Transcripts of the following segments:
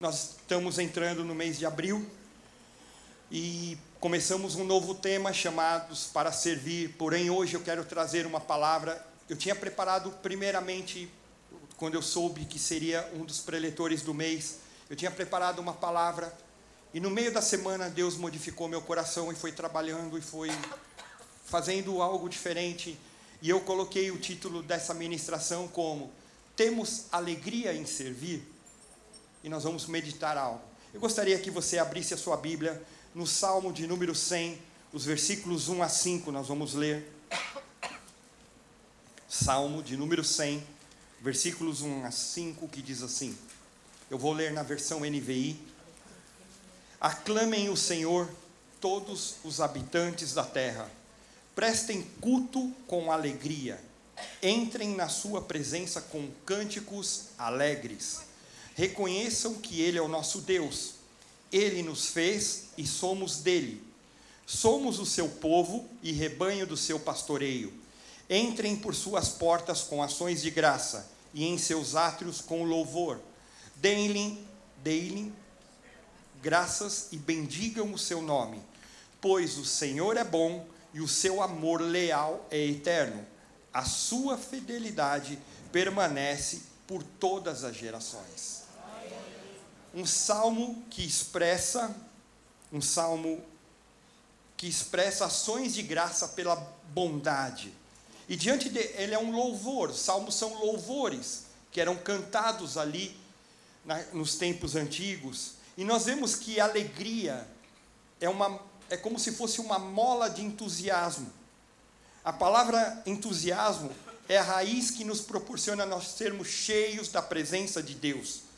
Nós estamos entrando no mês de abril e começamos um novo tema, Chamados Para Servir. Porém, hoje eu quero trazer uma palavra. Eu tinha preparado primeiramente, quando eu soube que seria um dos preletores do mês, eu tinha preparado uma palavra e no meio da semana Deus modificou meu coração e foi trabalhando e foi fazendo algo diferente. E eu coloquei o título dessa ministração como Temos Alegria em Servir? E nós vamos meditar algo. Eu gostaria que você abrisse a sua Bíblia no Salmo de número 100, os versículos 1 a 5 nós vamos ler. Salmo de número 100, versículos 1 a 5, que diz assim. Eu vou ler na versão NVI. Aclamem o Senhor, todos os habitantes da terra. Prestem culto com alegria. Entrem na sua presença com cânticos alegres. Reconheçam que Ele é o nosso Deus. Ele nos fez e somos dele. Somos o seu povo e rebanho do seu pastoreio. Entrem por suas portas com ações de graça e em seus átrios com louvor. Deem-lhe graças e bendigam o seu nome, pois o Senhor é bom e o seu amor leal é eterno. A sua fidelidade permanece por todas as gerações. Um salmo que expressa ações de graça pela bondade. E diante dele, ele é um louvor. Os salmos são louvores que eram cantados ali nos tempos antigos, e nós vemos que a alegria é como se fosse uma mola de entusiasmo. A palavra entusiasmo é a raiz que nos proporciona nós sermos cheios da presença de Deus.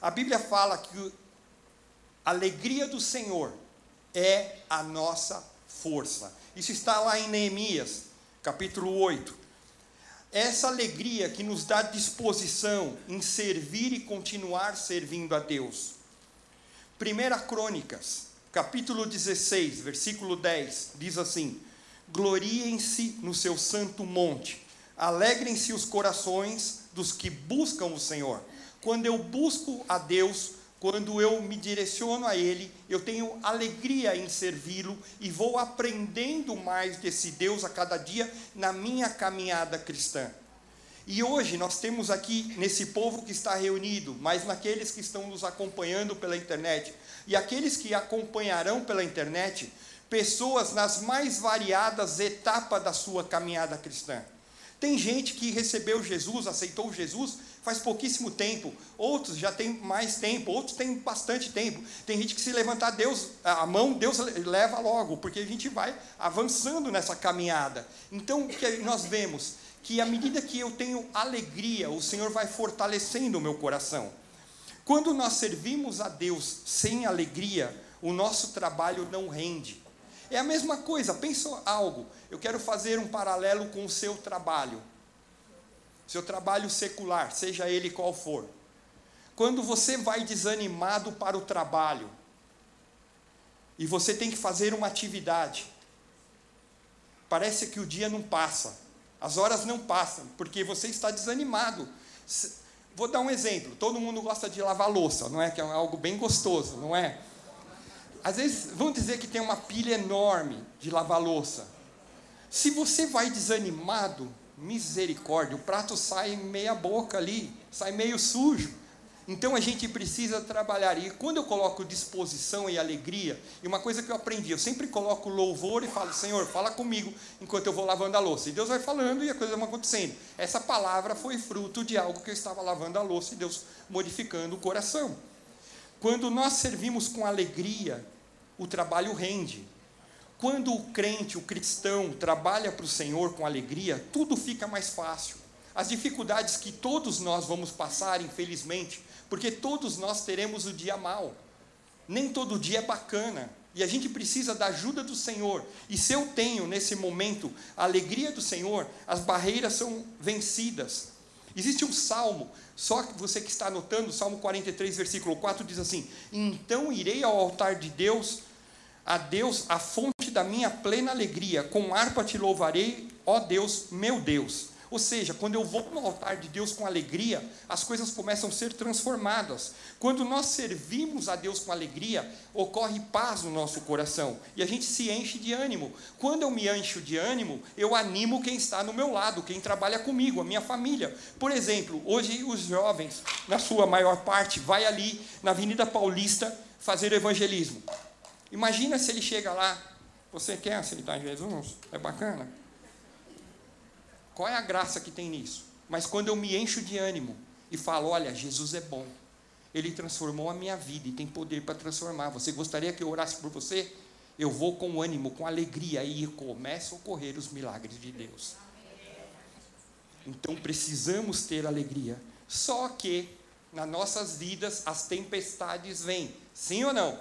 A Bíblia fala que a alegria do Senhor é a nossa força. Isso está lá em Neemias, capítulo 8. Essa alegria que nos dá disposição em servir e continuar servindo a Deus. Primeira Crônicas, capítulo 16, versículo 10, diz assim: Gloriem-se no seu santo monte, alegrem-se os corações dos que buscam o Senhor. Quando eu busco a Deus, quando eu me direciono a Ele, eu tenho alegria em servi-lo e vou aprendendo mais desse Deus a cada dia na minha caminhada cristã. E hoje nós temos aqui, nesse povo que está reunido, mas naqueles que estão nos acompanhando pela internet, e aqueles que acompanharão pela internet, pessoas nas mais variadas etapas da sua caminhada cristã. Tem gente que recebeu Jesus, aceitou Jesus faz pouquíssimo tempo, outros já tem mais tempo, outros tem bastante tempo. Tem gente que se levantar a mão, Deus leva logo, porque a gente vai avançando nessa caminhada. Então, o que nós vemos? Que à medida que eu tenho alegria, o Senhor vai fortalecendo o meu coração. Quando nós servimos a Deus sem alegria, o nosso trabalho não rende. É a mesma coisa, pensa algo. Eu quero fazer um paralelo com o seu trabalho. Seu trabalho secular, seja ele qual for. Quando você vai desanimado para o trabalho, e você tem que fazer uma atividade, parece que o dia não passa, as horas não passam, porque você está desanimado. Vou dar um exemplo, todo mundo gosta de lavar louça, não é? Que é algo bem gostoso, não é? Às vezes, vão dizer que tem uma pilha enorme de lavar louça. Se você vai desanimado, misericórdia, o prato sai meia boca ali, sai meio sujo. Então, a gente precisa trabalhar. E quando eu coloco disposição e alegria, e uma coisa que eu aprendi, eu sempre coloco louvor e falo, Senhor, fala comigo enquanto eu vou lavando a louça. E Deus vai falando e a coisa vai acontecendo. Essa palavra foi fruto de algo que eu estava lavando a louça e Deus modificando o coração. Quando nós servimos com alegria, o trabalho rende. Quando o crente, o cristão, trabalha para o Senhor com alegria, tudo fica mais fácil. As dificuldades que todos nós vamos passar, infelizmente, porque todos nós teremos o dia mau. Nem todo dia é bacana. E a gente precisa da ajuda do Senhor. E se eu tenho, nesse momento, a alegria do Senhor, as barreiras são vencidas. Existe um salmo, só que você que está anotando, Salmo 43, versículo 4, diz assim: então irei ao altar de Deus, a Deus, a fonte da minha plena alegria, com harpa te louvarei, ó Deus, meu Deus. Ou seja, quando eu vou no altar de Deus com alegria, as coisas começam a ser transformadas. Quando nós servimos a Deus com alegria, ocorre paz no nosso coração, e a gente se enche de ânimo. Quando eu me encho de ânimo, eu animo quem está no meu lado, quem trabalha comigo, a minha família. Por exemplo, hoje os jovens, na sua maior parte, vai ali na Avenida Paulista fazer evangelismo. Imagina se ele chega lá: você quer aceitar Jesus? É bacana? Qual é a graça que tem nisso? Mas quando eu me encho de ânimo e falo: olha, Jesus é bom, Ele transformou a minha vida e tem poder para transformar, você gostaria que eu orasse por você? Eu vou com ânimo, com alegria, e começa a ocorrer os milagres de Deus. Então precisamos ter alegria. Só que nas nossas vidas as tempestades vêm, sim ou não?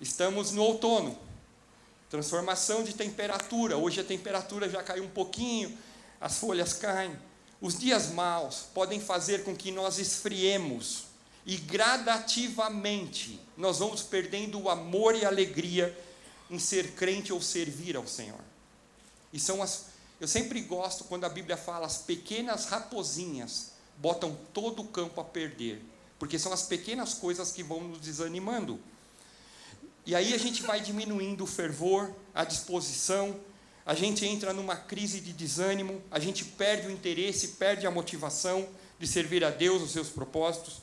Estamos no outono. Transformação de temperatura, hoje a temperatura já caiu um pouquinho, as folhas caem. Os dias maus podem fazer com que nós esfriemos, e gradativamente nós vamos perdendo o amor e a alegria em ser crente ou servir ao Senhor. E eu sempre gosto quando a Bíblia fala: as pequenas raposinhas botam todo o campo a perder, porque são as pequenas coisas que vão nos desanimando. E aí a gente vai diminuindo o fervor, a disposição, a gente entra numa crise de desânimo, a gente perde o interesse, perde a motivação de servir a Deus, os seus propósitos.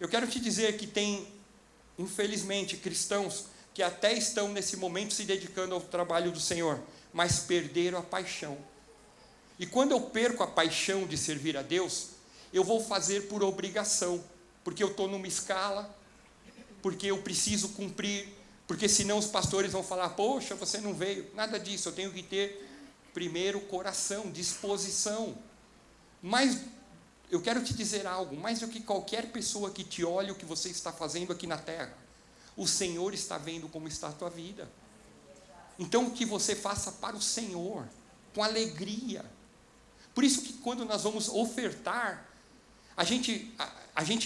Eu quero te dizer que tem, infelizmente, cristãos que até estão nesse momento se dedicando ao trabalho do Senhor, mas perderam a paixão. E quando eu perco a paixão de servir a Deus, eu vou fazer por obrigação, porque eu estou numa escala, porque eu preciso cumprir, porque senão os pastores vão falar: poxa, você não veio. Nada disso. Eu tenho que ter primeiro coração, disposição. Mas eu quero te dizer algo: mais do que qualquer pessoa que te olhe o que você está fazendo aqui na terra, o Senhor está vendo como está a tua vida. Então que você faça para o Senhor com alegria. Por isso que quando nós vamos ofertar, a gente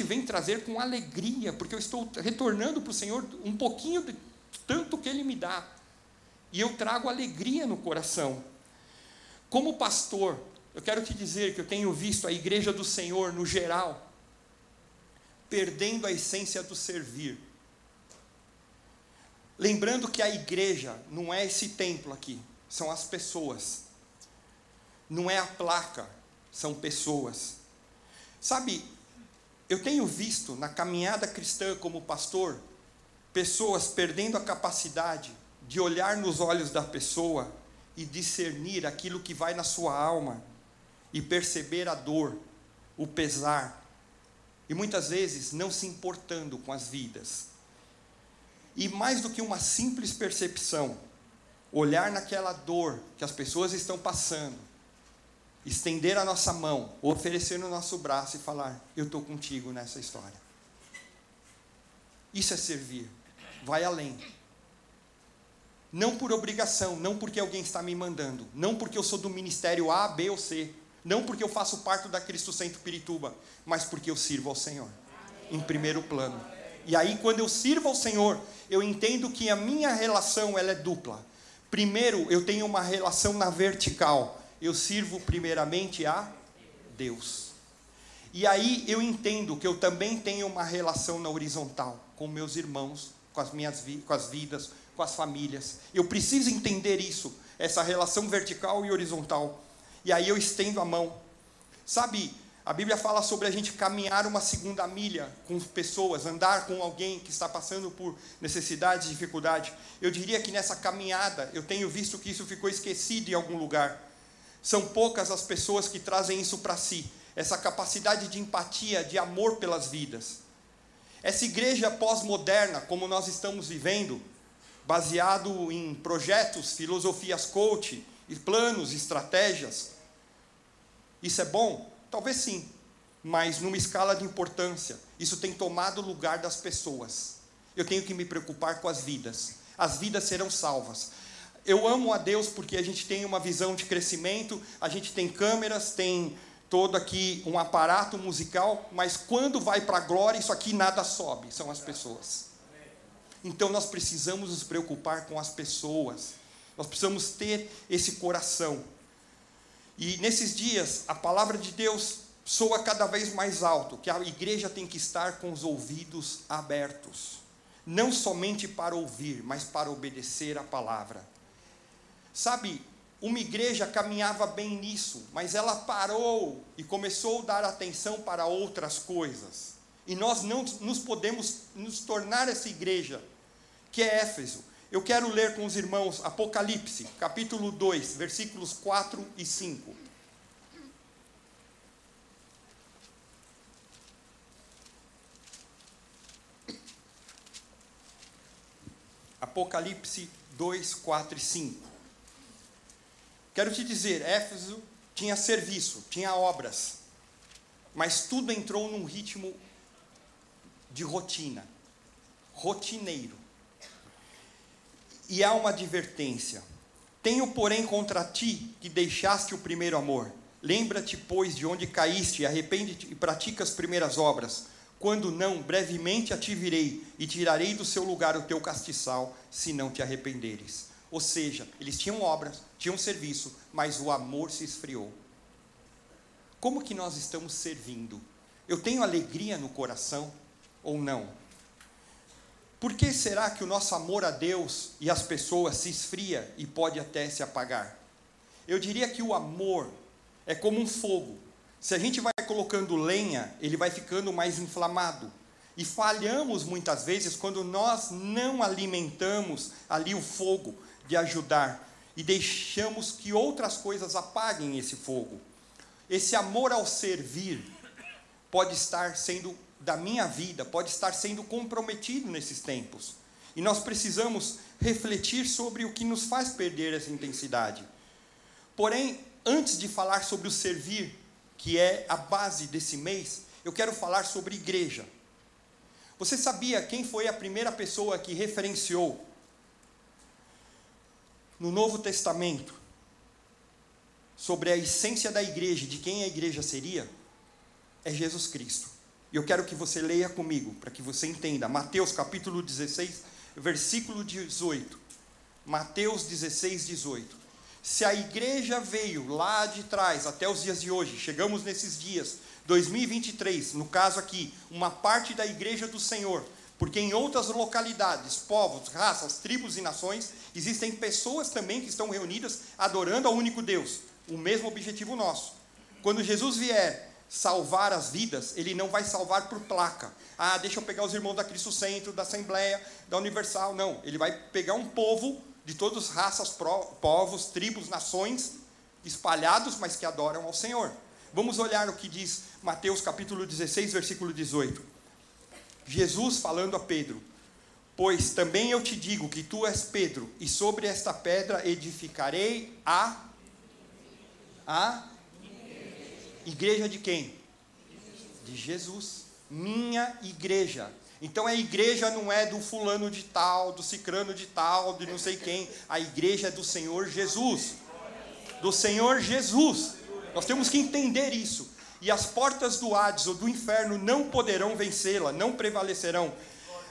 vem trazer com alegria, porque eu estou retornando para o Senhor um pouquinho de tanto que Ele me dá, e eu trago alegria no coração. Como pastor, eu quero te dizer que eu tenho visto a igreja do Senhor, no geral, perdendo a essência do servir. Lembrando que a igreja não é esse templo aqui, são as pessoas. Não é a placa, são pessoas. Sabe, eu tenho visto na caminhada cristã como pastor, pessoas perdendo a capacidade de olhar nos olhos da pessoa e discernir aquilo que vai na sua alma e perceber a dor, o pesar, e muitas vezes não se importando com as vidas. E mais do que uma simples percepção, olhar naquela dor que as pessoas estão passando, estender a nossa mão, oferecer o nosso braço e falar: eu estou contigo nessa história. Isso é servir, vai além. Não por obrigação, não porque alguém está me mandando, não porque eu sou do ministério A, B ou C, não porque eu faço parte da Cristo Centro Pirituba, mas porque eu sirvo ao Senhor, em primeiro plano. E aí quando eu sirvo ao Senhor, eu entendo que a minha relação ela é dupla. Primeiro, eu tenho uma relação na vertical. Eu sirvo primeiramente a Deus. E aí eu entendo que eu também tenho uma relação na horizontal, com meus irmãos, com as vidas, com as famílias. Eu preciso entender isso, essa relação vertical e horizontal. E aí eu estendo a mão. Sabe, a Bíblia fala sobre a gente caminhar uma segunda milha com pessoas, andar com alguém que está passando por necessidade, dificuldade. Eu diria que nessa caminhada, eu tenho visto que isso ficou esquecido em algum lugar. São poucas as pessoas que trazem isso para si, essa capacidade de empatia, de amor pelas vidas. Essa igreja pós-moderna, como nós estamos vivendo, baseado em projetos, filosofias coach, planos, estratégias, Isso é bom? Talvez sim, mas numa escala de importância, isso tem tomado o lugar das pessoas. Eu tenho que me preocupar com as vidas serão salvas. Eu amo a Deus porque a gente tem uma visão de crescimento, a gente tem câmeras, tem todo aqui um aparato musical, mas quando vai para a glória, isso aqui nada sobe, são as pessoas. Então nós precisamos nos preocupar com as pessoas, nós precisamos ter esse coração. E nesses dias, a palavra de Deus soa cada vez mais alto, que a igreja tem que estar com os ouvidos abertos, não somente para ouvir, mas para obedecer a palavra. Sabe, uma igreja caminhava bem nisso, mas ela parou e começou a dar atenção para outras coisas. E nós não nos podemos nos tornar essa igreja, que é Éfeso. Eu quero ler com os irmãos Apocalipse, capítulo 2, versículos 4 e 5. Apocalipse 2, 4 e 5. Quero te dizer, Éfeso tinha serviço, tinha obras, mas tudo entrou num ritmo de rotina, rotineiro. E há uma advertência. Tenho, porém, contra ti que deixaste o primeiro amor. Lembra-te, pois, de onde caíste, arrepende-te e pratica as primeiras obras. Quando não, brevemente a ti virei e tirarei do seu lugar o teu castiçal, se não te arrependeres. Ou seja, eles tinham obras, tinham serviço, mas o amor se esfriou. Como que nós estamos servindo? Eu tenho alegria no coração ou não? Por que será que o nosso amor a Deus e as pessoas se esfria e pode até se apagar? Eu diria que o amor é como um fogo. Se a gente vai colocando lenha, ele vai ficando mais inflamado. E falhamos muitas vezes quando nós não alimentamos ali o fogo de ajudar e deixamos que outras coisas apaguem esse fogo. Esse amor ao servir pode estar sendo da minha vida, pode estar sendo comprometido nesses tempos. E nós precisamos refletir sobre o que nos faz perder essa intensidade. Porém, antes de falar sobre o servir, que é a base desse mês, eu quero falar sobre igreja. Você sabia quem foi a primeira pessoa que referenciou no Novo Testamento sobre a essência da igreja, de quem a igreja seria? É Jesus Cristo. E eu quero que você leia comigo, para que você entenda. Mateus capítulo 16, versículo 18. Mateus 16, 18. Se a igreja veio lá de trás, até os dias de hoje, chegamos nesses dias, 2023, no caso aqui, uma parte da igreja do Senhor, porque em outras localidades, povos, raças, tribos e nações, existem pessoas também que estão reunidas adorando ao único Deus, o mesmo objetivo nosso. Quando Jesus vier salvar as vidas, ele não vai salvar por placa. Ah, deixa eu pegar os irmãos da Cristo Centro, da Assembleia, da Universal. Não, ele vai pegar um povo de todas as raças, povos, tribos, nações, espalhados, mas que adoram ao Senhor. Vamos olhar o que diz Mateus capítulo 16, versículo 18. Jesus falando a Pedro: pois também eu te digo que tu és Pedro, e sobre esta pedra edificarei a igreja de quem? De Jesus. Minha igreja. Então a igreja não é do fulano de tal, do cicrano de tal, de não sei quem. A igreja é do Senhor Jesus. Do Senhor Jesus. Nós temos que entender isso. E as portas do Hades ou do inferno não poderão vencê-la, não prevalecerão.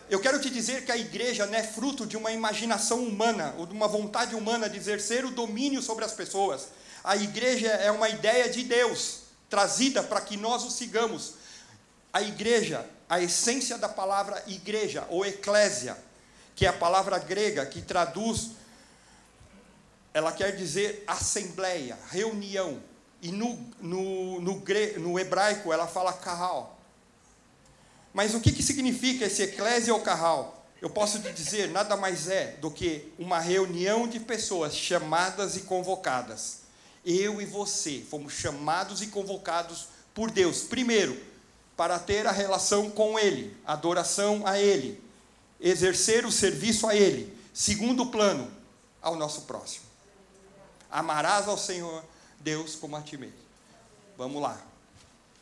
Eu quero te dizer que a igreja não é fruto de uma imaginação humana ou de uma vontade humana de exercer o domínio sobre as pessoas. A igreja é uma ideia de Deus, trazida para que nós o sigamos. A igreja, a essência da palavra igreja, ou eclésia, que é a palavra grega que traduz, ela quer dizer assembleia, reunião, e no hebraico ela fala kahal. Mas o que significa esse eclésia ou kahal? Eu posso te dizer, nada mais é do que uma reunião de pessoas chamadas e convocadas. Eu e você fomos chamados e convocados por Deus, primeiro, para ter a relação com Ele, adoração a Ele, exercer o serviço a Ele, segundo plano, ao nosso próximo. Amarás ao Senhor Deus como a ti mesmo. Vamos lá.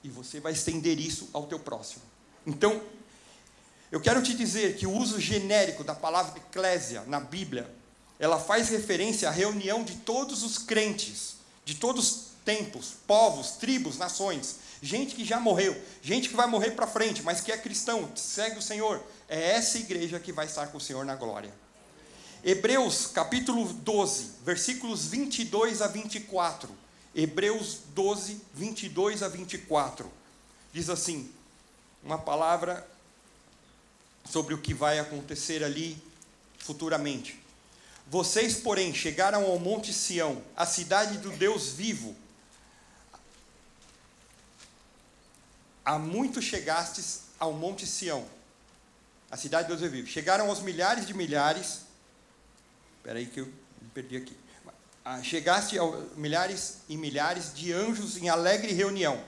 E você vai estender isso ao teu próximo. Então, eu quero te dizer que o uso genérico da palavra eclésia na Bíblia, ela faz referência à reunião de todos os crentes, de todos os tempos, povos, tribos, nações, gente que já morreu, gente que vai morrer para frente, mas que é cristão, que segue o Senhor. É essa igreja que vai estar com o Senhor na glória. Hebreus capítulo 12, versículos 22 a 24. Hebreus 12, 22 a 24. Diz assim, uma palavra sobre o que vai acontecer ali futuramente. Vocês, porém, chegaram ao Monte Sião, a cidade do Deus vivo. Há muito chegastes ao Monte Sião, a cidade do Deus vivo. Chegaram aos milhares de milhares... Espera aí que eu me perdi aqui. Chegaste a milhares e milhares de anjos em alegre reunião.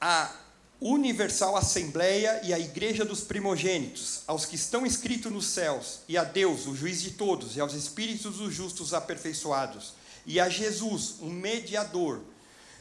A universal assembleia e a igreja dos primogênitos, aos que estão escritos nos céus, e a Deus, o juiz de todos, e aos espíritos dos justos aperfeiçoados, e a Jesus, o mediador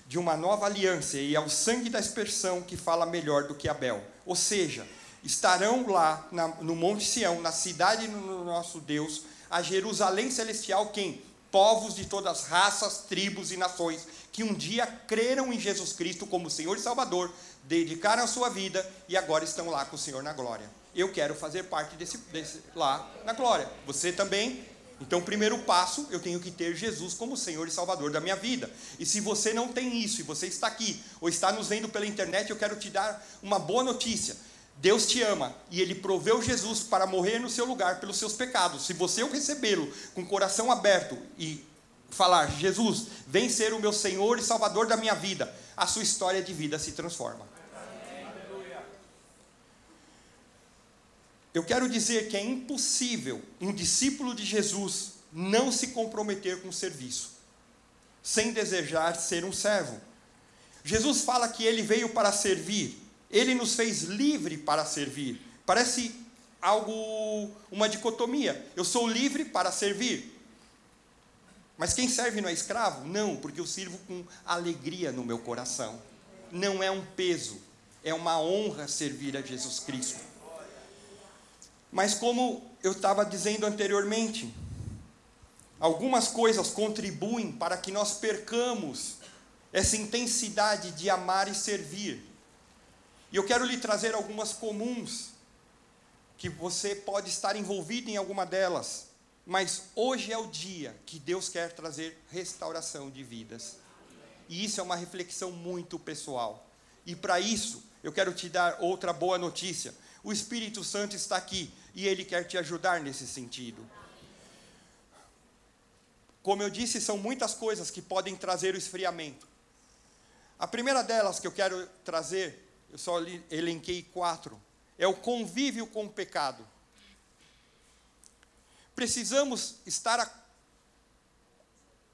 de uma nova aliança, e ao sangue da expressão que fala melhor do que Abel. Ou seja... estarão lá no Monte Sião, na cidade do nosso Deus, a Jerusalém Celestial, quem? Povos de todas as raças, tribos e nações, que um dia creram em Jesus Cristo como Senhor e Salvador, dedicaram a sua vida e agora estão lá com o Senhor na glória. Eu quero fazer parte desse lá na glória. Você também? Então, o primeiro passo, eu tenho que ter Jesus como Senhor e Salvador da minha vida. E se você não tem isso, e você está aqui, ou está nos vendo pela internet, eu quero te dar uma boa notícia. Deus te ama e Ele proveu Jesus para morrer no seu lugar pelos seus pecados. Se você o recebê-lo com o coração aberto e falar, Jesus, vem ser o meu Senhor e Salvador da minha vida, a sua história de vida se transforma. Eu quero dizer que é impossível um discípulo de Jesus não se comprometer com o serviço, sem desejar ser um servo. Jesus fala que Ele veio para servir. Ele nos fez livre para servir. Parece algo, uma dicotomia. Eu sou livre para servir. Mas quem serve não é escravo? Não, porque eu sirvo com alegria no meu coração. Não é um peso, é uma honra servir a Jesus Cristo. Mas como eu estava dizendo anteriormente, algumas coisas contribuem para que nós percamos essa intensidade de amar e servir. E eu quero lhe trazer algumas comuns, que você pode estar envolvido em alguma delas, mas hoje é o dia que Deus quer trazer restauração de vidas. E isso é uma reflexão muito pessoal. E para isso, eu quero te dar outra boa notícia. O Espírito Santo está aqui e Ele quer te ajudar nesse sentido. Como eu disse, são muitas coisas que podem trazer o esfriamento. A primeira delas que eu quero trazer... eu só elenquei 4, é o convívio com o pecado. Precisamos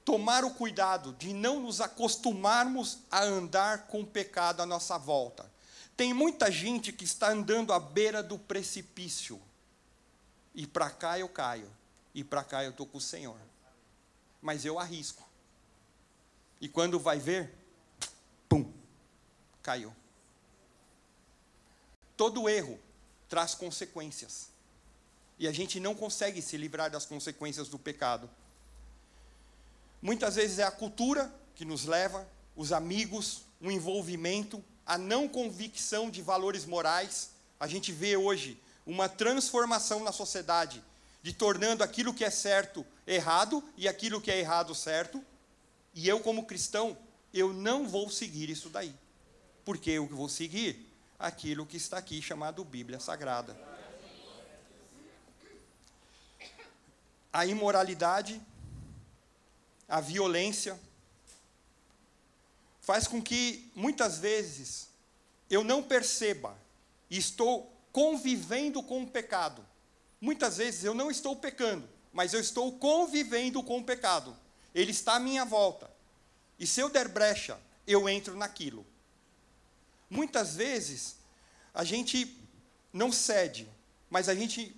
tomar o cuidado de não nos acostumarmos a andar com o pecado à nossa volta. Tem muita gente que está andando à beira do precipício, e para cá eu caio, e para cá eu estou com o Senhor, mas eu arrisco, e quando vai ver, pum, caiu. Todo erro traz consequências. E a gente não consegue se livrar das consequências do pecado. Muitas vezes é a cultura que nos leva, os amigos, o envolvimento, a não convicção de valores morais. A gente vê hoje uma transformação na sociedade, de tornando aquilo que é certo errado e aquilo que é errado certo. E eu, como cristão, eu não vou seguir isso daí. Porque eu vou seguir aquilo que está aqui chamado Bíblia Sagrada. A imoralidade, a violência, faz com que, muitas vezes, eu não perceba e estou convivendo com o pecado. Muitas vezes eu não estou pecando, mas eu estou convivendo com o pecado. Ele está à minha volta. E se eu der brecha, eu entro naquilo. Muitas vezes, a gente não cede, mas a gente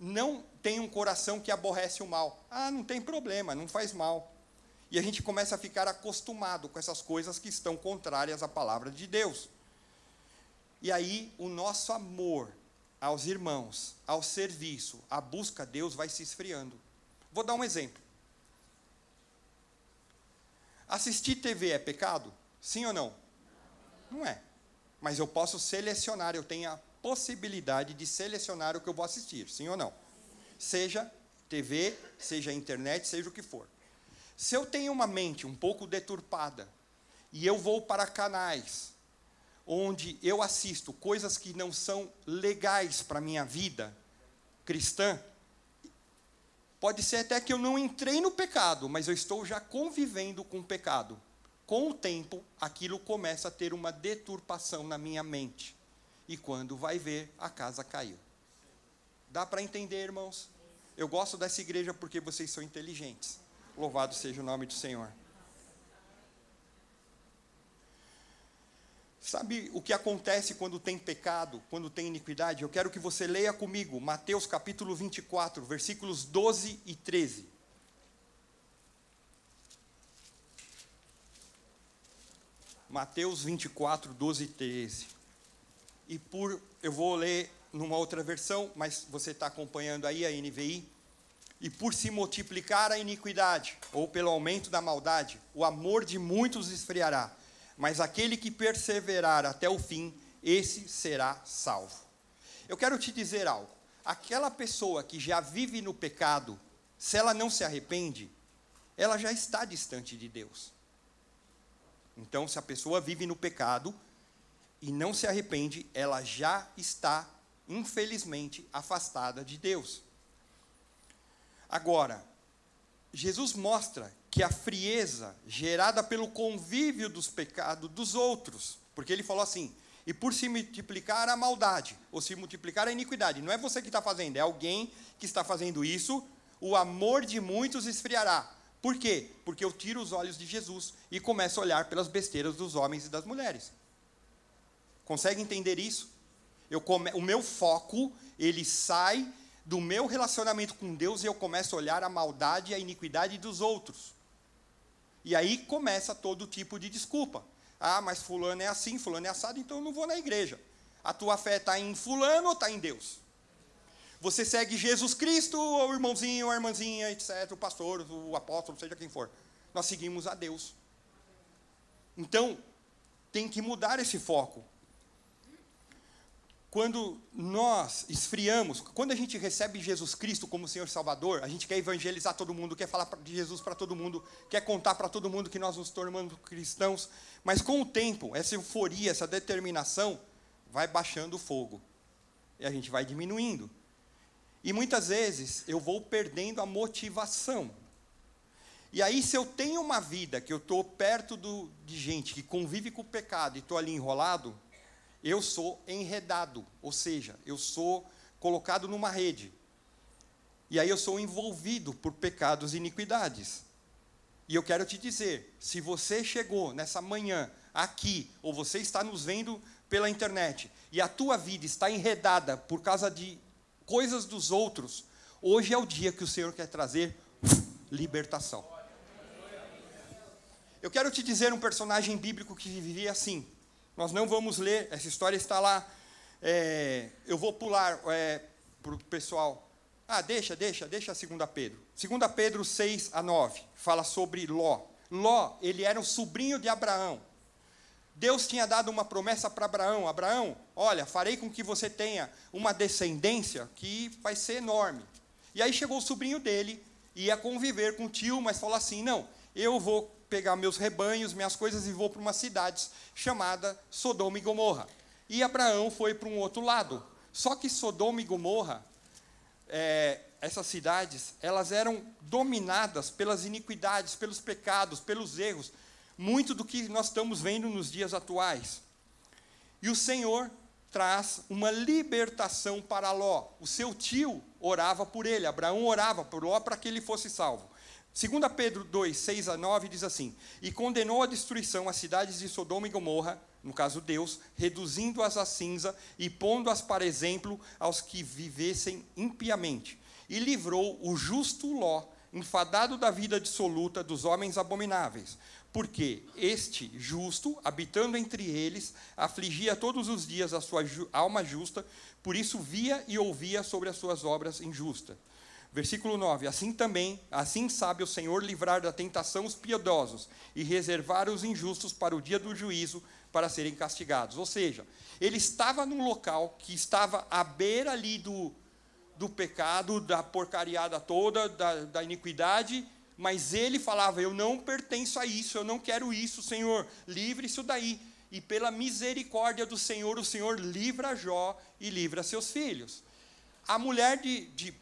não tem um coração que aborrece o mal. Ah, não tem problema, não faz mal. e a gente começa a ficar acostumado com essas coisas que estão contrárias à palavra de Deus. E aí o nosso amor aos irmãos, ao serviço, à busca a Deus vai se esfriando. Vou dar um exemplo. Assistir TV é pecado? Sim ou não? Não é. Mas eu posso selecionar, eu tenho a possibilidade de selecionar o que eu vou assistir, sim ou não? Seja TV, seja internet, seja o que for. Se eu tenho uma mente um pouco deturpada, e eu vou para canais onde eu assisto coisas que não são legais para a minha vida cristã, pode ser até que eu não entrei no pecado, mas eu estou já convivendo com o pecado. Com o tempo, aquilo começa a ter uma deturpação na minha mente. E quando vai ver, a casa caiu. Dá para entender, irmãos? Eu gosto dessa igreja porque vocês são inteligentes. Louvado seja o nome do Senhor. Sabe o que acontece quando tem pecado, quando tem iniquidade? Eu quero que você leia comigo, Mateus capítulo 24, versículos 12 e 13. Mateus 24, 12 e 13. Eu vou ler numa outra versão, mas você está acompanhando aí a NVI. E por se multiplicar a iniquidade, ou pelo aumento da maldade, o amor de muitos esfriará. Mas aquele que perseverar até o fim, esse será salvo. Eu quero te dizer algo. Aquela pessoa que já vive no pecado, se ela não se arrepende, ela já está distante de Deus. Então, se a pessoa vive no pecado e não se arrepende, ela já está, infelizmente, afastada de Deus. Agora, Jesus mostra que a frieza gerada pelo convívio dos pecados dos outros, porque ele falou assim, e por se multiplicar a maldade, ou se multiplicar a iniquidade, não é você que está fazendo, é alguém que está fazendo isso, o amor de muitos esfriará. Por quê? Porque eu tiro os olhos de Jesus e começo a olhar pelas besteiras dos homens e das mulheres. Consegue entender isso? O meu foco, ele sai do meu relacionamento com Deus e eu começo a olhar a maldade e a iniquidade dos outros. E aí começa todo tipo de desculpa. Ah, mas fulano é assim, fulano é assado, então eu não vou na igreja. A tua fé está em fulano ou está em Deus? Você segue Jesus Cristo, ou o irmãozinho, ou a irmãzinha, etc., o pastor, o apóstolo, seja quem for. Nós seguimos a Deus. Então, tem que mudar esse foco. Quando nós esfriamos, quando a gente recebe Jesus Cristo como Senhor Salvador, a gente quer evangelizar todo mundo, quer falar de Jesus para todo mundo, quer contar para todo mundo que nós nos tornamos cristãos, mas com o tempo, essa euforia, essa determinação, vai baixando o fogo. E a gente vai diminuindo. E muitas vezes eu vou perdendo a motivação. E aí se eu tenho uma vida que eu estou perto de gente que convive com o pecado e estou ali enrolado, eu sou enredado, ou seja, eu sou colocado numa rede. E aí eu sou envolvido por pecados e iniquidades. E eu quero te dizer, se você chegou nessa manhã aqui, ou você está nos vendo pela internet, e a tua vida está enredada por causa de coisas dos outros, hoje é o dia que o Senhor quer trazer libertação. Eu quero te dizer um personagem bíblico que vivia assim. Nós não vamos ler, essa história está lá. Eu vou pular para o pessoal. Ah, deixa 2 Pedro. 2 Pedro 6 a 9, fala sobre Ló. Ló, ele era um sobrinho de Abraão. Deus tinha dado uma promessa para Abraão. Abraão, olha, farei com que você tenha uma descendência que vai ser enorme. E aí chegou o sobrinho dele, ia conviver com o tio, mas falou assim, não, eu vou pegar meus rebanhos, minhas coisas e vou para uma cidade chamada Sodoma e Gomorra. E Abraão foi para um outro lado. Só que Sodoma e Gomorra, essas cidades, elas eram dominadas pelas iniquidades, pelos pecados, pelos erros, muito do que nós estamos vendo nos dias atuais. E o Senhor traz uma libertação para Ló. O seu tio orava por ele, Abraão orava por Ló para que ele fosse salvo. 2 Pedro 2, 6 a 9 diz assim, e condenou à destruição as cidades de Sodoma e Gomorra, no caso Deus, reduzindo-as a cinza e pondo-as para exemplo aos que vivessem impiamente. E livrou o justo Ló enfadado da vida dissoluta dos homens abomináveis, porque este justo, habitando entre eles, afligia todos os dias a sua alma justa, por isso via e ouvia sobre as suas obras injustas. Versículo 9, assim sabe o Senhor livrar da tentação os piedosos e reservar os injustos para o dia do juízo, para serem castigados. Ou seja, ele estava num local que estava à beira ali do pecado, da porcariada toda, da iniquidade, mas ele falava, eu não pertenço a isso, eu não quero isso, Senhor, livre isso daí. E pela misericórdia do Senhor, o Senhor livra Jó e livra seus filhos. A mulher de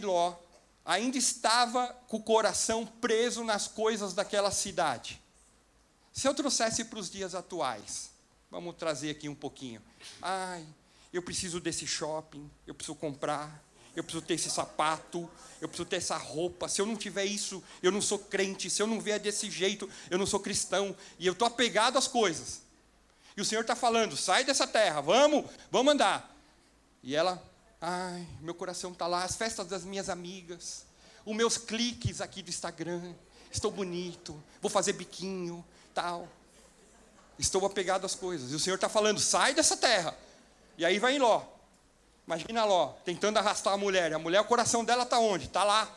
Ló ainda estava com o coração preso nas coisas daquela cidade. Se eu trouxesse para os dias atuais, vamos trazer aqui um pouquinho. Ai, eu preciso desse shopping, eu preciso comprar, eu preciso ter esse sapato, eu preciso ter essa roupa. Se eu não tiver isso, eu não sou crente. Se eu não vier desse jeito, eu não sou cristão. E eu estou apegado às coisas. E o Senhor está falando, sai dessa terra, vamos andar. E ela, ai, meu coração está lá, as festas das minhas amigas, os meus cliques aqui do Instagram, estou bonito, vou fazer biquinho, tal. Estou apegado às coisas. E o Senhor está falando, sai dessa terra. E aí vai em Ló. Imagina Ló, tentando arrastar a mulher. A mulher, o coração dela está onde? Está lá.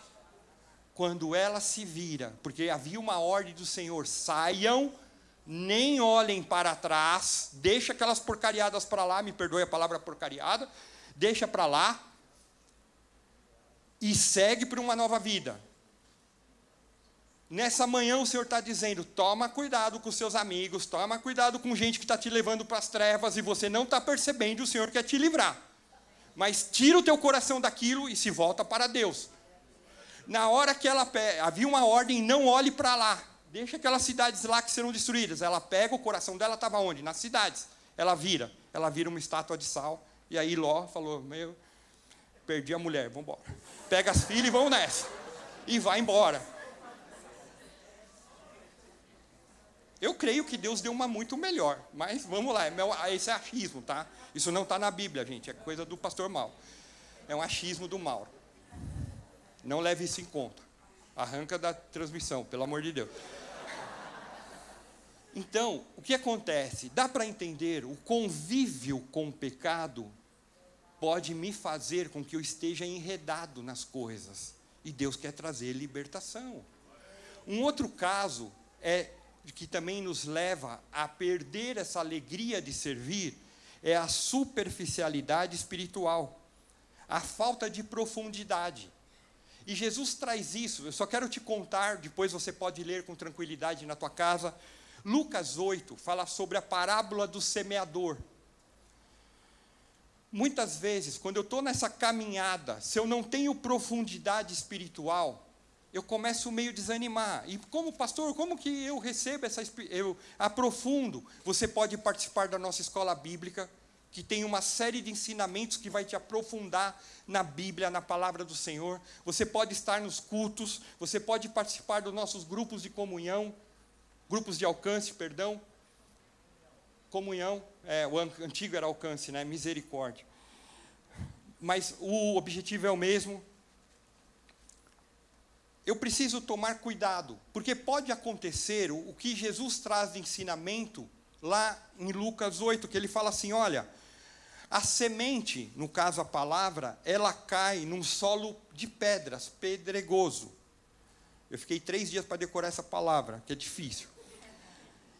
Quando ela se vira, porque havia uma ordem do Senhor, saiam, nem olhem para trás, deixa aquelas porcariadas para lá, me perdoe a palavra porcariada, deixa para lá e segue para uma nova vida. Nessa manhã o Senhor está dizendo, toma cuidado com seus amigos, toma cuidado com gente que está te levando para as trevas e você não está percebendo, o Senhor quer te livrar. Mas tira o teu coração daquilo e se volta para Deus. Na hora que ela havia uma ordem, não olhe para lá. Deixa aquelas cidades lá que serão destruídas. Ela pega, o coração dela estava onde? Nas cidades. Ela vira uma estátua de sal. E aí Ló falou, meu, perdi a mulher, vamos embora. Pega as filhas e vão nessa. E vai embora. Eu creio que Deus deu uma muito melhor. Mas vamos lá, esse é achismo, tá? Isso não está na Bíblia, gente, é coisa do pastor Mauro. É um achismo do Mauro. Não leve isso em conta. Arranca da transmissão, pelo amor de Deus. Então, o que acontece? Dá para entender, o convívio com o pecado pode me fazer com que eu esteja enredado nas coisas. E Deus quer trazer libertação. Um outro caso é que também nos leva a perder essa alegria de servir é a superficialidade espiritual, a falta de profundidade. E Jesus traz isso, eu só quero te contar, depois você pode ler com tranquilidade na tua casa. Lucas 8 fala sobre a parábola do semeador. Muitas vezes, quando eu estou nessa caminhada, se eu não tenho profundidade espiritual, eu começo meio a desanimar. E como pastor, como que eu recebo eu aprofundo? Você pode participar da nossa escola bíblica, que tem uma série de ensinamentos que vai te aprofundar na Bíblia, na palavra do Senhor. Você pode estar nos cultos, você pode participar dos nossos grupos de comunhão, grupos de alcance, perdão. Comunhão, o antigo era alcance, né? Misericórdia. Mas o objetivo é o mesmo. Eu preciso tomar cuidado, porque pode acontecer o que Jesus traz de ensinamento lá em Lucas 8, que ele fala assim, olha, a semente, no caso a palavra, ela cai num solo de pedras, pedregoso. Eu fiquei 3 dias para decorar essa palavra, que é difícil.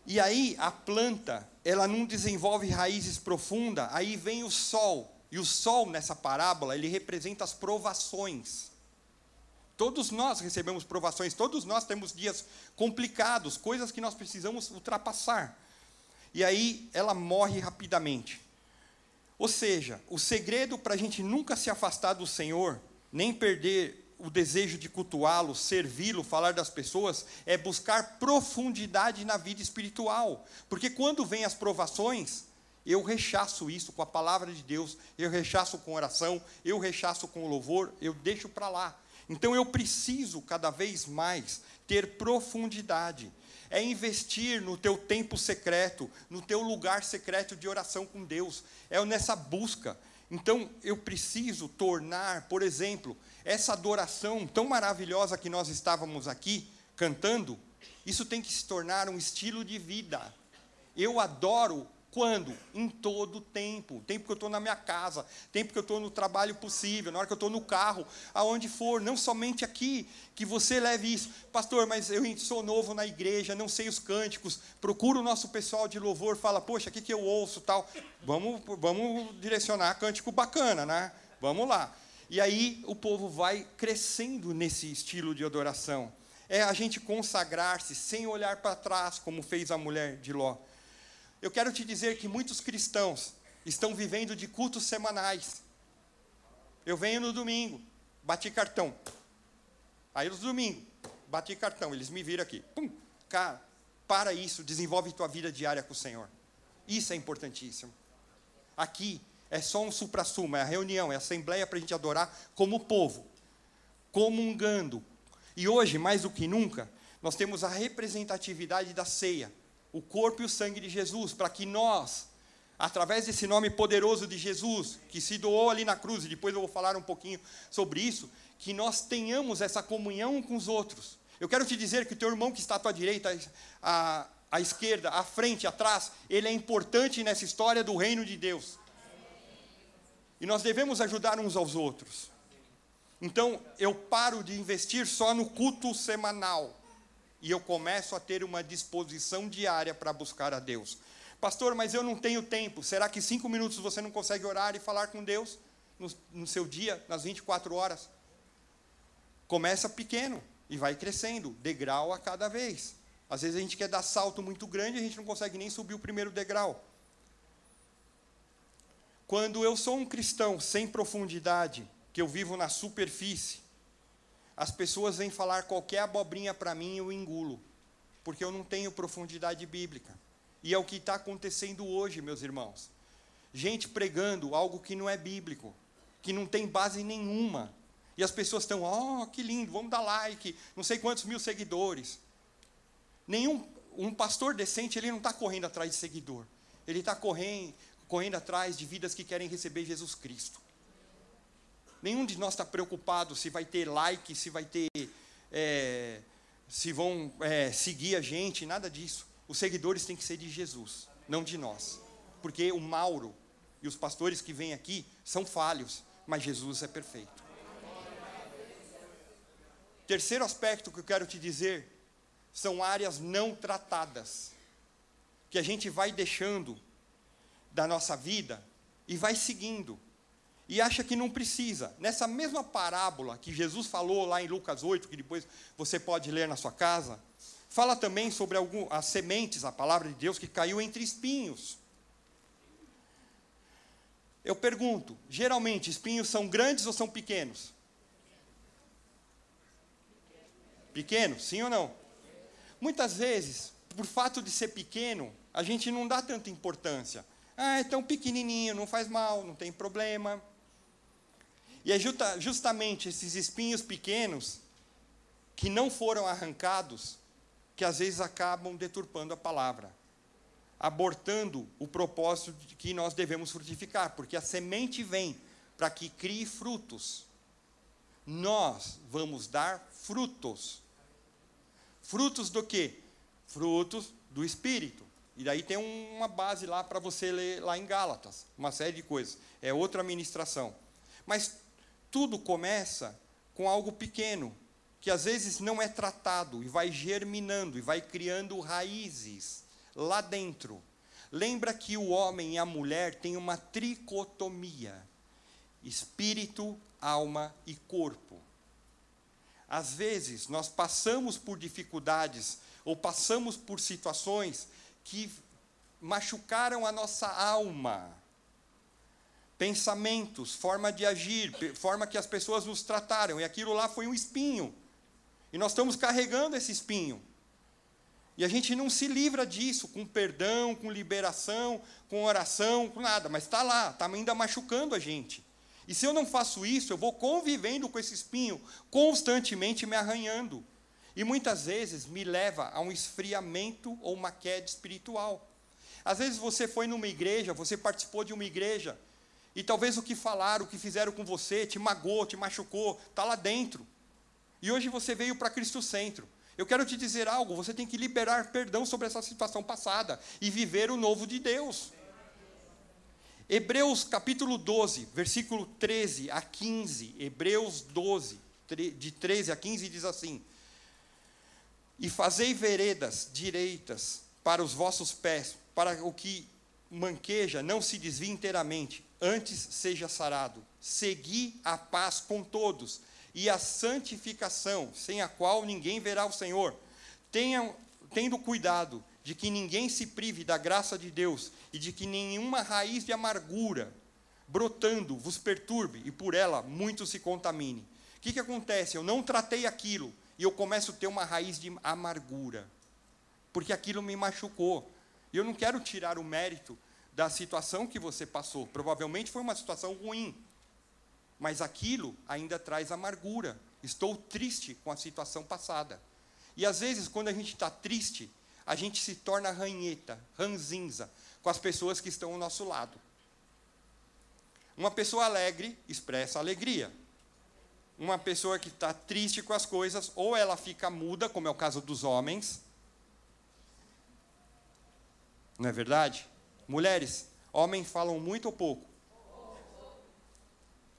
E aí a planta, ela não desenvolve raízes profundas, aí vem o sol. E o sol, nessa parábola, ele representa as provações. Todos nós recebemos provações, todos nós temos dias complicados, coisas que nós precisamos ultrapassar. E aí ela morre rapidamente. Ou seja, o segredo para a gente nunca se afastar do Senhor, nem perder o desejo de cultuá-lo, servi-lo, falar das pessoas, é buscar profundidade na vida espiritual. Porque quando vêm as provações, eu rechaço isso com a palavra de Deus, eu rechaço com oração, eu rechaço com louvor, eu deixo para lá. Então eu preciso cada vez mais ter profundidade. É investir no teu tempo secreto, no teu lugar secreto de oração com Deus. É nessa busca. Então eu preciso tornar, por exemplo, essa adoração tão maravilhosa que nós estávamos aqui cantando, isso tem que se tornar um estilo de vida. Eu adoro quando? Em todo tempo. Tempo que eu estou na minha casa, tempo que eu estou no trabalho possível, na hora que eu estou no carro, aonde for, não somente aqui, que você leve isso. Pastor, mas eu sou novo na igreja, não sei os cânticos, procura o nosso pessoal de louvor, fala, poxa, o que eu ouço, tal. Vamos direcionar cântico bacana, né? Vamos lá. E aí o povo vai crescendo nesse estilo de adoração. É a gente consagrar-se sem olhar para trás, como fez a mulher de Ló. Eu quero te dizer que muitos cristãos estão vivendo de cultos semanais. Eu venho no domingo, bati cartão. Aí nos domingos, bati cartão, eles me viram aqui. Pum. Cara, para isso, desenvolve tua vida diária com o Senhor. Isso é importantíssimo. Aqui é só um supra-sumo, é a reunião, é a assembleia para a gente adorar como povo, comungando. E hoje, mais do que nunca, nós temos a representatividade da ceia. O corpo e o sangue de Jesus, para que nós, através desse nome poderoso de Jesus, que se doou ali na cruz, e depois eu vou falar um pouquinho sobre isso, que nós tenhamos essa comunhão com os outros. Eu quero te dizer que o teu irmão que está à tua direita, à esquerda, à frente, atrás, ele é importante nessa história do reino de Deus. E nós devemos ajudar uns aos outros. Então, eu paro de investir só no culto semanal. E eu começo a ter uma disposição diária para buscar a Deus. Pastor, mas eu não tenho tempo. Será que 5 minutos você não consegue orar e falar com Deus no seu dia, nas 24 horas? Começa pequeno e vai crescendo, degrau a cada vez. Às vezes a gente quer dar salto muito grande e a gente não consegue nem subir o primeiro degrau. Quando eu sou um cristão sem profundidade, que eu vivo na superfície, as pessoas vêm falar qualquer abobrinha para mim, eu engulo, porque eu não tenho profundidade bíblica. E é o que está acontecendo hoje, meus irmãos. Gente pregando algo que não é bíblico, que não tem base nenhuma. E as pessoas estão, oh, que lindo, vamos dar like, não sei quantos mil seguidores. Um pastor decente, ele não está correndo atrás de seguidor. Ele está correndo atrás de vidas que querem receber Jesus Cristo. Nenhum de nós está preocupado se vai ter like, se vai ter, se vão seguir a gente, nada disso. Os seguidores têm que ser de Jesus, não de nós. Porque o Mauro e os pastores que vêm aqui são falhos, mas Jesus é perfeito. Terceiro aspecto que eu quero te dizer, são áreas não tratadas, que a gente vai deixando da nossa vida e vai seguindo. E acha que não precisa. Nessa mesma parábola que Jesus falou lá em Lucas 8, que depois você pode ler na sua casa, fala também sobre as sementes, a palavra de Deus, que caiu entre espinhos. Eu pergunto, geralmente espinhos são grandes ou são pequenos? Pequeno, sim ou não? Muitas vezes, por fato de ser pequeno, a gente não dá tanta importância. Ah, é tão pequenininho, não faz mal, não tem problema. E é justamente esses espinhos pequenos que não foram arrancados que às vezes acabam deturpando a palavra, abortando o propósito de que nós devemos frutificar, porque a semente vem para que crie frutos. Nós vamos dar frutos. Frutos do quê? Frutos do Espírito. E daí tem uma base lá para você ler lá em Gálatas, uma série de coisas. É outra ministração. Mas tudo começa com algo pequeno, que às vezes não é tratado, e vai germinando, e vai criando raízes lá dentro. Lembra que o homem e a mulher têm uma tricotomia, espírito, alma e corpo. Às vezes nós passamos por dificuldades, ou passamos por situações que machucaram a nossa alma, pensamentos, forma de agir, forma que as pessoas nos trataram, e aquilo lá foi um espinho, e nós estamos carregando esse espinho, e a gente não se livra disso, com perdão, com liberação, com oração, com nada, mas está lá, está ainda machucando a gente, e se eu não faço isso, eu vou convivendo com esse espinho, constantemente me arranhando, e muitas vezes me leva a um esfriamento ou uma queda espiritual. Às vezes você foi numa igreja, você participou de uma igreja, E talvez o que falaram, o que fizeram com você, te magoou, te machucou, está lá dentro. E hoje você veio para Cristo Centro. Eu quero te dizer algo, você tem que liberar perdão sobre essa situação passada e viver o novo de Deus. Hebreus capítulo 12, versículo 13 a 15, Hebreus 12, de 13 a 15, diz assim: e fazei veredas direitas para os vossos pés, para o que manqueja não se desvie inteiramente, antes seja sarado. Segui a paz com todos e a santificação, sem a qual ninguém verá o Senhor. Tendo cuidado de que ninguém se prive da graça de Deus e de que nenhuma raiz de amargura, brotando, vos perturbe e por ela muito se contamine. O que acontece? Eu não tratei aquilo e eu começo a ter uma raiz de amargura, porque aquilo me machucou. E eu não quero tirar o mérito da situação que você passou. Provavelmente foi uma situação ruim, mas aquilo ainda traz amargura. Estou triste com a situação passada. E às vezes, quando a gente está triste, a gente se torna ranheta, ranzinza, com as pessoas que estão ao nosso lado. Uma pessoa alegre expressa alegria. Uma pessoa que está triste com as coisas, ou ela fica muda, como é o caso dos homens. Não é verdade? Mulheres, homens falam muito ou pouco?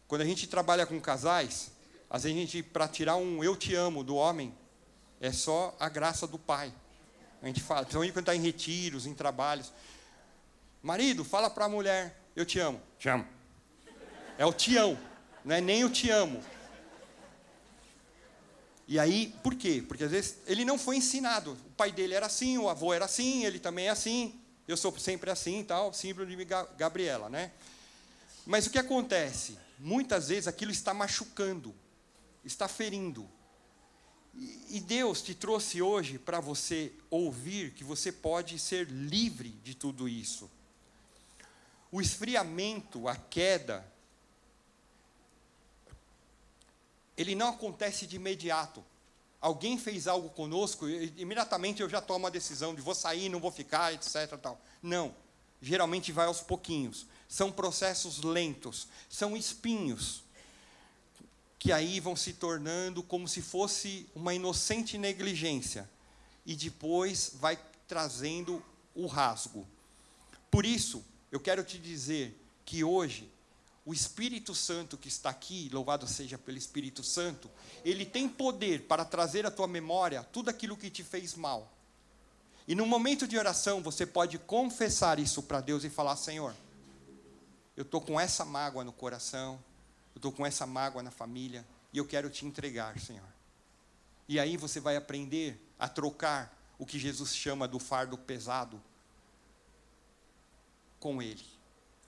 Quando a gente trabalha com casais, às vezes a gente, para tirar um eu te amo do homem, é só a graça do pai. A gente fala, principalmente quando está em retiros, em trabalhos. Marido, fala para a mulher, eu te amo. Te amo. É o tião, não é nem eu te amo. E aí, por quê? Porque às vezes ele não foi ensinado. O pai dele era assim, o avô era assim, ele também é assim. Eu sou sempre assim e tal, síndrome de Gabriela, né? Mas o que acontece? Muitas vezes aquilo está machucando, está ferindo. E Deus te trouxe hoje para você ouvir que você pode ser livre de tudo isso. O esfriamento, a queda, ele não acontece de imediato. Alguém fez algo conosco, imediatamente eu já tomo a decisão de vou sair, não vou ficar, etc. Tal. Não, geralmente vai aos pouquinhos. São processos lentos, são espinhos, que aí vão se tornando como se fosse uma inocente negligência. E depois vai trazendo o rasgo. Por isso, eu quero te dizer que hoje, o Espírito Santo que está aqui, louvado seja pelo Espírito Santo, ele tem poder para trazer à tua memória tudo aquilo que te fez mal. E no momento de oração, você pode confessar isso para Deus e falar, Senhor, eu estou com essa mágoa no coração, eu estou com essa mágoa na família, e eu quero te entregar, Senhor. E aí você vai aprender a trocar o que Jesus chama do fardo pesado com ele.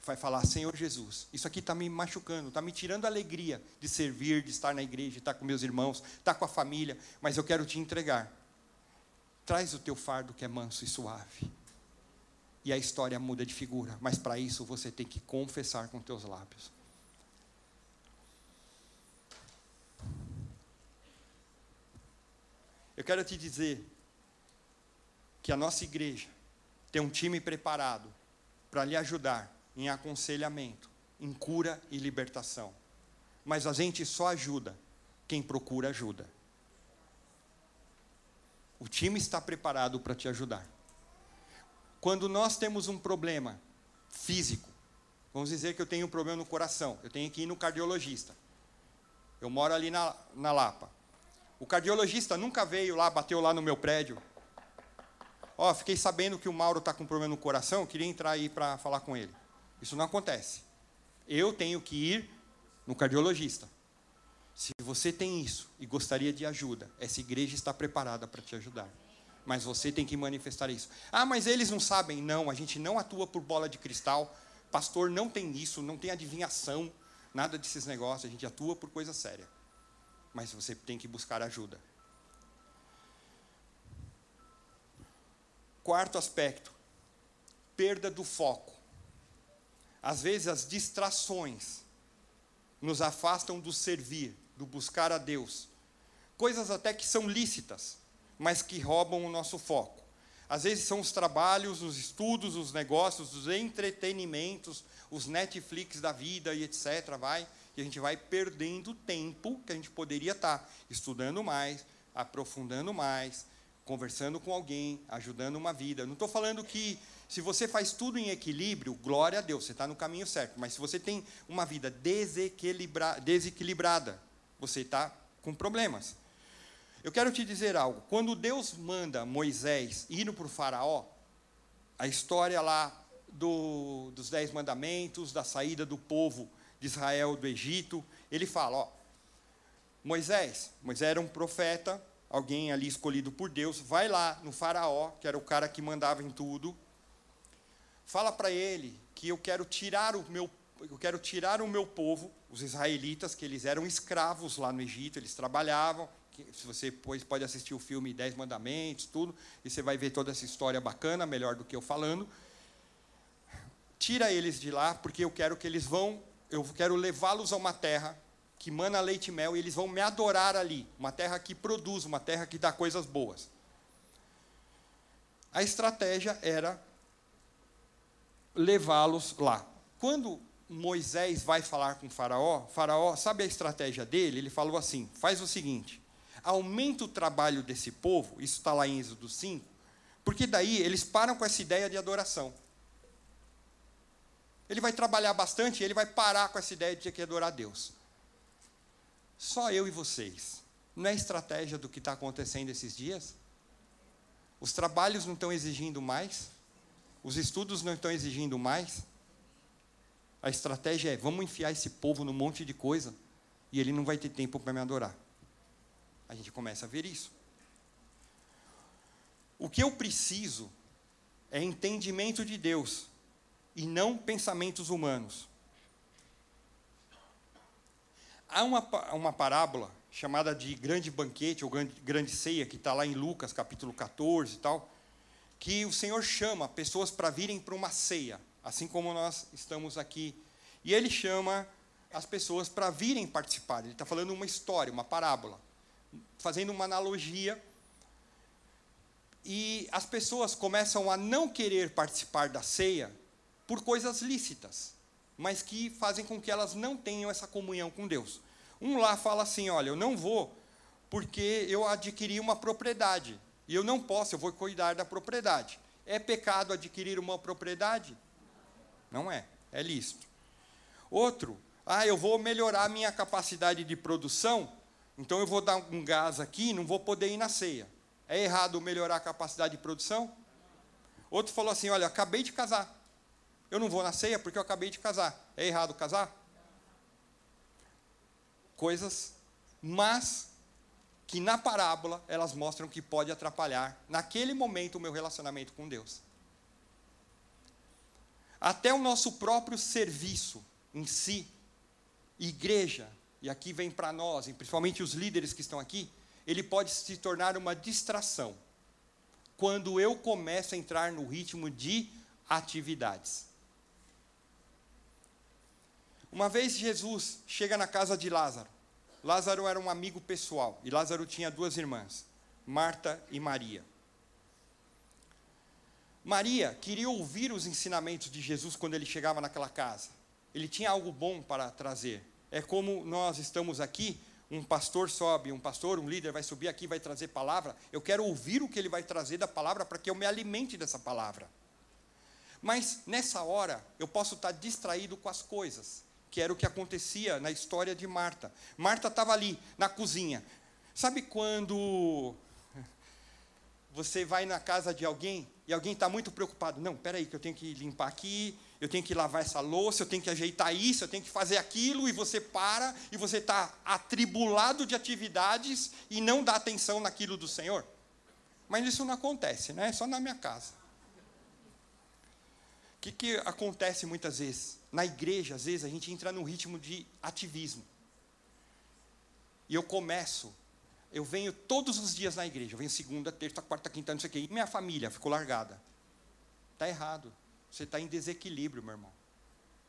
Vai falar, Senhor Jesus, isso aqui está me machucando, está me tirando a alegria de servir, de estar na igreja, de estar com meus irmãos, de estar com a família, mas eu quero te entregar. Traz o teu fardo que é manso e suave. E a história muda de figura, mas para isso você tem que confessar com teus lábios. Eu quero te dizer que a nossa igreja tem um time preparado para lhe ajudar em aconselhamento, em cura e libertação. Mas a gente só ajuda quem procura ajuda. O time está preparado para te ajudar. Quando nós temos um problema físico, vamos dizer que eu tenho um problema no coração, eu tenho que ir no cardiologista. Eu moro ali na Lapa. O cardiologista nunca veio lá, bateu lá no meu prédio. Ó, fiquei sabendo que o Mauro está com um problema no coração, eu queria entrar aí para falar com ele. Isso não acontece. Eu tenho que ir no cardiologista. Se você tem isso e gostaria de ajuda, essa igreja está preparada para te ajudar. Mas você tem que manifestar isso. Ah, mas eles não sabem. Não, a gente não atua por bola de cristal. Pastor não tem isso, não tem adivinhação, nada desses negócios. A gente atua por coisa séria. Mas você tem que buscar ajuda. Quarto aspecto, perda do foco. Às vezes, as distrações nos afastam do servir, do buscar a Deus. Coisas até que são lícitas, mas que roubam o nosso foco. Às vezes são os trabalhos, os estudos, os negócios, os entretenimentos, os Netflix da vida e etc. E a gente vai perdendo tempo que a gente poderia estar estudando mais, aprofundando mais, conversando com alguém, ajudando uma vida. Não estou falando que se você faz tudo em equilíbrio, glória a Deus, você está no caminho certo. Mas se você tem uma vida desequilibrada, você está com problemas. Eu quero te dizer algo. Quando Deus manda Moisés ir para o faraó, a história lá dos 10 mandamentos, da saída do povo de Israel do Egito, ele fala, ó, Moisés era um profeta, alguém ali escolhido por Deus, vai lá no faraó, que era o cara que mandava em tudo, fala para ele que eu quero tirar o meu povo, os israelitas, que eles eram escravos lá no Egito, eles trabalhavam. Se você pode assistir o filme 10 Mandamentos, tudo, e você vai ver toda essa história bacana, melhor do que eu falando. Tira eles de lá, porque eu quero levá-los a uma terra que mana leite e mel, e eles vão me adorar ali, uma terra que produz, uma terra que dá coisas boas. A estratégia era levá-los lá. Quando Moisés vai falar com o faraó, sabe a estratégia dele? Ele falou assim, faz o seguinte, aumenta o trabalho desse povo, isso está lá em Êxodo 5, porque daí eles param com essa ideia de adoração. Ele vai trabalhar bastante, ele vai parar com essa ideia de ter que adorar a Deus. Só eu e vocês. Não é estratégia do que está acontecendo esses dias? Os trabalhos não estão exigindo mais? Os estudos não estão exigindo mais? A estratégia é, vamos enfiar esse povo num monte de coisa e ele não vai ter tempo para me adorar. A gente começa a ver isso. O que eu preciso é entendimento de Deus e não pensamentos humanos. Há uma parábola chamada de grande banquete ou grande ceia, que está lá em Lucas, capítulo 14 e tal, que o Senhor chama pessoas para virem para uma ceia, assim como nós estamos aqui. E Ele chama as pessoas para virem participar. Ele está falando uma história, uma parábola, fazendo uma analogia, e as pessoas começam a não querer participar da ceia por coisas lícitas, mas que fazem com que elas não tenham essa comunhão com Deus. Um lá fala assim, olha, eu não vou porque eu adquiri uma propriedade, e eu não posso, eu vou cuidar da propriedade. É pecado adquirir uma propriedade? Não é, é lícito. Outro, eu vou melhorar minha capacidade de produção, então eu vou dar um gás aqui, não vou poder ir na ceia. É errado melhorar a capacidade de produção? Outro falou assim, olha, acabei de casar. Eu não vou na ceia porque eu acabei de casar. É errado casar? Coisas, mas que na parábola elas mostram que pode atrapalhar, naquele momento, o meu relacionamento com Deus. Até o nosso próprio serviço em si, igreja, e aqui vem para nós, e principalmente os líderes que estão aqui, ele pode se tornar uma distração, quando eu começo a entrar no ritmo de atividades. Uma vez Jesus chega na casa de Lázaro. Lázaro era um amigo pessoal, e Lázaro tinha 2 irmãs, Marta e Maria. Maria queria ouvir os ensinamentos de Jesus quando ele chegava naquela casa. Ele tinha algo bom para trazer. É como nós estamos aqui, um pastor sobe, um líder vai subir aqui, vai trazer palavra. Eu quero ouvir o que ele vai trazer da palavra para que eu me alimente dessa palavra. Mas, nessa hora, eu posso estar distraído com as coisas, que era o que acontecia na história de Marta. Marta estava ali, na cozinha. Sabe quando você vai na casa de alguém e alguém está muito preocupado? Não, espera aí, que eu tenho que limpar aqui, eu tenho que lavar essa louça, eu tenho que ajeitar isso, eu tenho que fazer aquilo, e você para, e você está atribulado de atividades e não dá atenção naquilo do Senhor. Mas isso não acontece, né? É só na minha casa. O que acontece muitas vezes? Na igreja, às vezes, a gente entra num ritmo de ativismo. E eu venho todos os dias na igreja, eu venho segunda, terça, quarta, quinta, não sei o quê, e minha família ficou largada. Está errado, você está em desequilíbrio, meu irmão.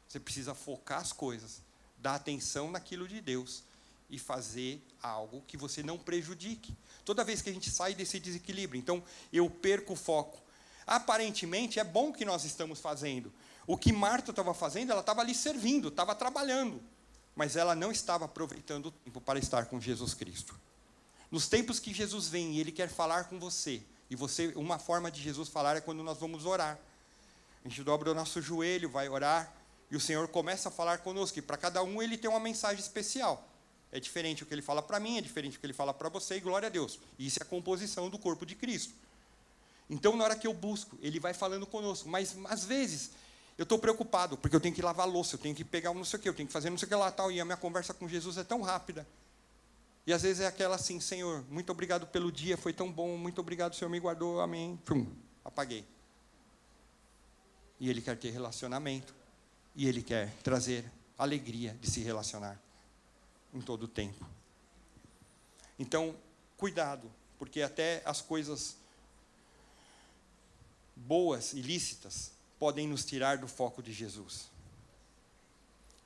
Você precisa focar as coisas, dar atenção naquilo de Deus e fazer algo que você não prejudique. Toda vez que a gente sai desse desequilíbrio, então eu perco o foco, aparentemente é bom o que nós estamos fazendo. O que Marta estava fazendo, ela estava ali servindo, estava trabalhando, mas ela não estava aproveitando o tempo para estar com Jesus Cristo. Nos tempos que Jesus vem e Ele quer falar com você, e você, uma forma de Jesus falar é quando nós vamos orar. A gente dobra o nosso joelho, vai orar, e o Senhor começa a falar conosco, e para cada um Ele tem uma mensagem especial. É diferente o que Ele fala para mim, é diferente o que Ele fala para você, e glória a Deus. E isso é a composição do corpo de Cristo. Então, na hora que eu busco, Ele vai falando conosco, mas às vezes eu estou preocupado, porque eu tenho que lavar a louça, eu tenho que pegar não sei o que, eu tenho que fazer não sei o que lá, tal, e a minha conversa com Jesus é tão rápida. E às vezes é aquela assim: Senhor, muito obrigado pelo dia, foi tão bom, muito obrigado, o Senhor me guardou, amém. Pum, apaguei. E Ele quer ter relacionamento, e Ele quer trazer alegria de se relacionar em todo o tempo. Então, cuidado, porque até as coisas boas, ilícitas, podem nos tirar do foco de Jesus.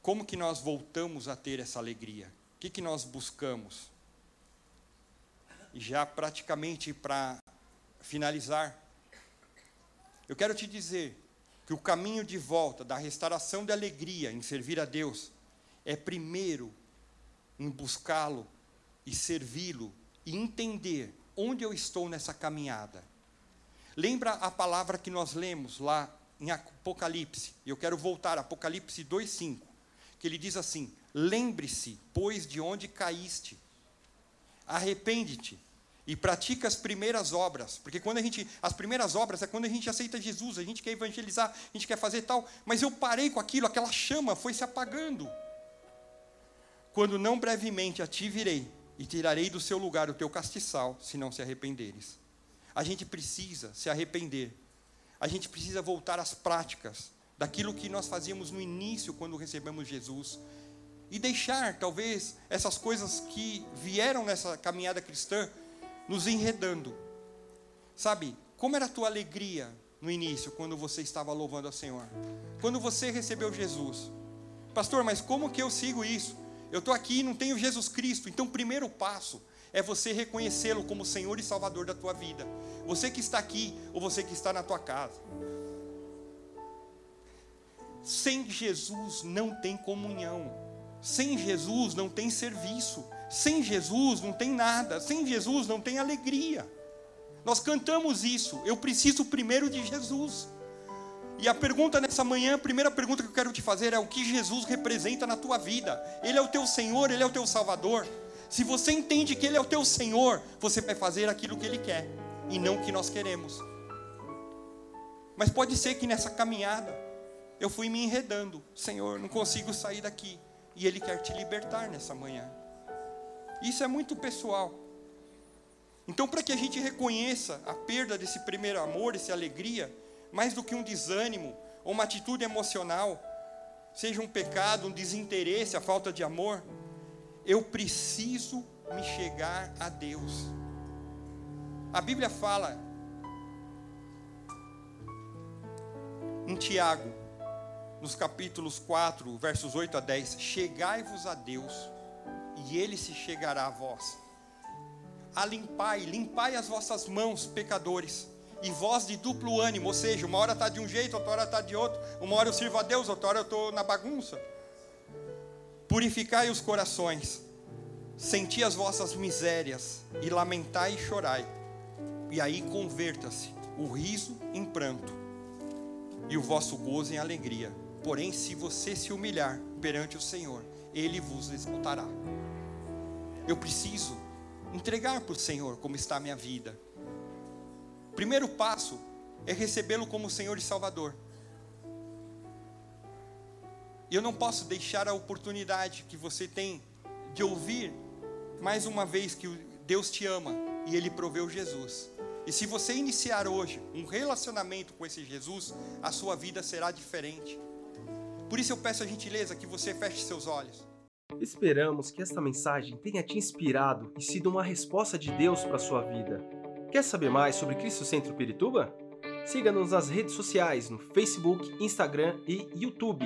Como que nós voltamos a ter essa alegria? O que que nós buscamos? E já praticamente para finalizar, eu quero te dizer que o caminho de volta da restauração da alegria em servir a Deus é primeiro em buscá-lo e servi-lo e entender onde eu estou nessa caminhada. Lembra a palavra que nós lemos lá em Apocalipse, eu quero voltar a Apocalipse 2,5, que ele diz assim: lembre-se, pois, de onde caíste, arrepende-te e pratica as primeiras obras, porque quando as primeiras obras é quando a gente aceita Jesus, a gente quer evangelizar, a gente quer fazer tal, mas eu parei com aquilo, aquela chama foi se apagando, quando não brevemente a ti virei e tirarei do seu lugar o teu castiçal, se não se arrependeres. A gente precisa se arrepender. A gente precisa voltar às práticas daquilo que nós fazíamos no início quando recebemos Jesus e deixar talvez essas coisas que vieram nessa caminhada cristã nos enredando. Sabe, como era a tua alegria no início quando você estava louvando ao Senhor? Quando você recebeu Jesus? Pastor, mas como que eu sigo isso? Eu estou aqui e não tenho Jesus Cristo. Então o primeiro passo é você reconhecê-lo como Senhor e Salvador da tua vida. Você que está aqui ou você que está na tua casa. Sem Jesus não tem comunhão. Sem Jesus não tem serviço. Sem Jesus não tem nada. Sem Jesus não tem alegria. Nós cantamos isso. Eu preciso primeiro de Jesus. E a pergunta nessa manhã, a primeira pergunta que eu quero te fazer é: o que Jesus representa na tua vida? Ele é o teu Senhor, Ele é o teu Salvador. Se você entende que Ele é o teu Senhor, você vai fazer aquilo que Ele quer, e não o que nós queremos. Mas pode ser que nessa caminhada, eu fui me enredando. Senhor, não consigo sair daqui. E Ele quer te libertar nessa manhã. Isso é muito pessoal. Então, para que a gente reconheça a perda desse primeiro amor, essa alegria, mais do que um desânimo, ou uma atitude emocional, seja um pecado, um desinteresse, a falta de amor, eu preciso me chegar a Deus. A Bíblia fala em Tiago, nos capítulos 4, versos 8 a 10, chegai-vos a Deus, e Ele se chegará a vós. Limpai as vossas mãos, pecadores, e vós de duplo ânimo, ou seja, uma hora está de um jeito, outra hora está de outro, uma hora eu sirvo a Deus, outra hora eu estou na bagunça. Purificai os corações, senti as vossas misérias, e lamentai e chorai, e aí converta-se o riso em pranto, e o vosso gozo em alegria. Porém, se você se humilhar perante o Senhor, Ele vos exaltará. Eu preciso entregar para o Senhor como está a minha vida. Primeiro passo é recebê-lo como Senhor e Salvador. E eu não posso deixar a oportunidade que você tem de ouvir mais uma vez que Deus te ama e Ele proveu Jesus. E se você iniciar hoje um relacionamento com esse Jesus, a sua vida será diferente. Por isso eu peço a gentileza que você feche seus olhos. Esperamos que esta mensagem tenha te inspirado e sido uma resposta de Deus para a sua vida. Quer saber mais sobre Cristo Centro Pirituba? Siga-nos nas redes sociais, no Facebook, Instagram e YouTube.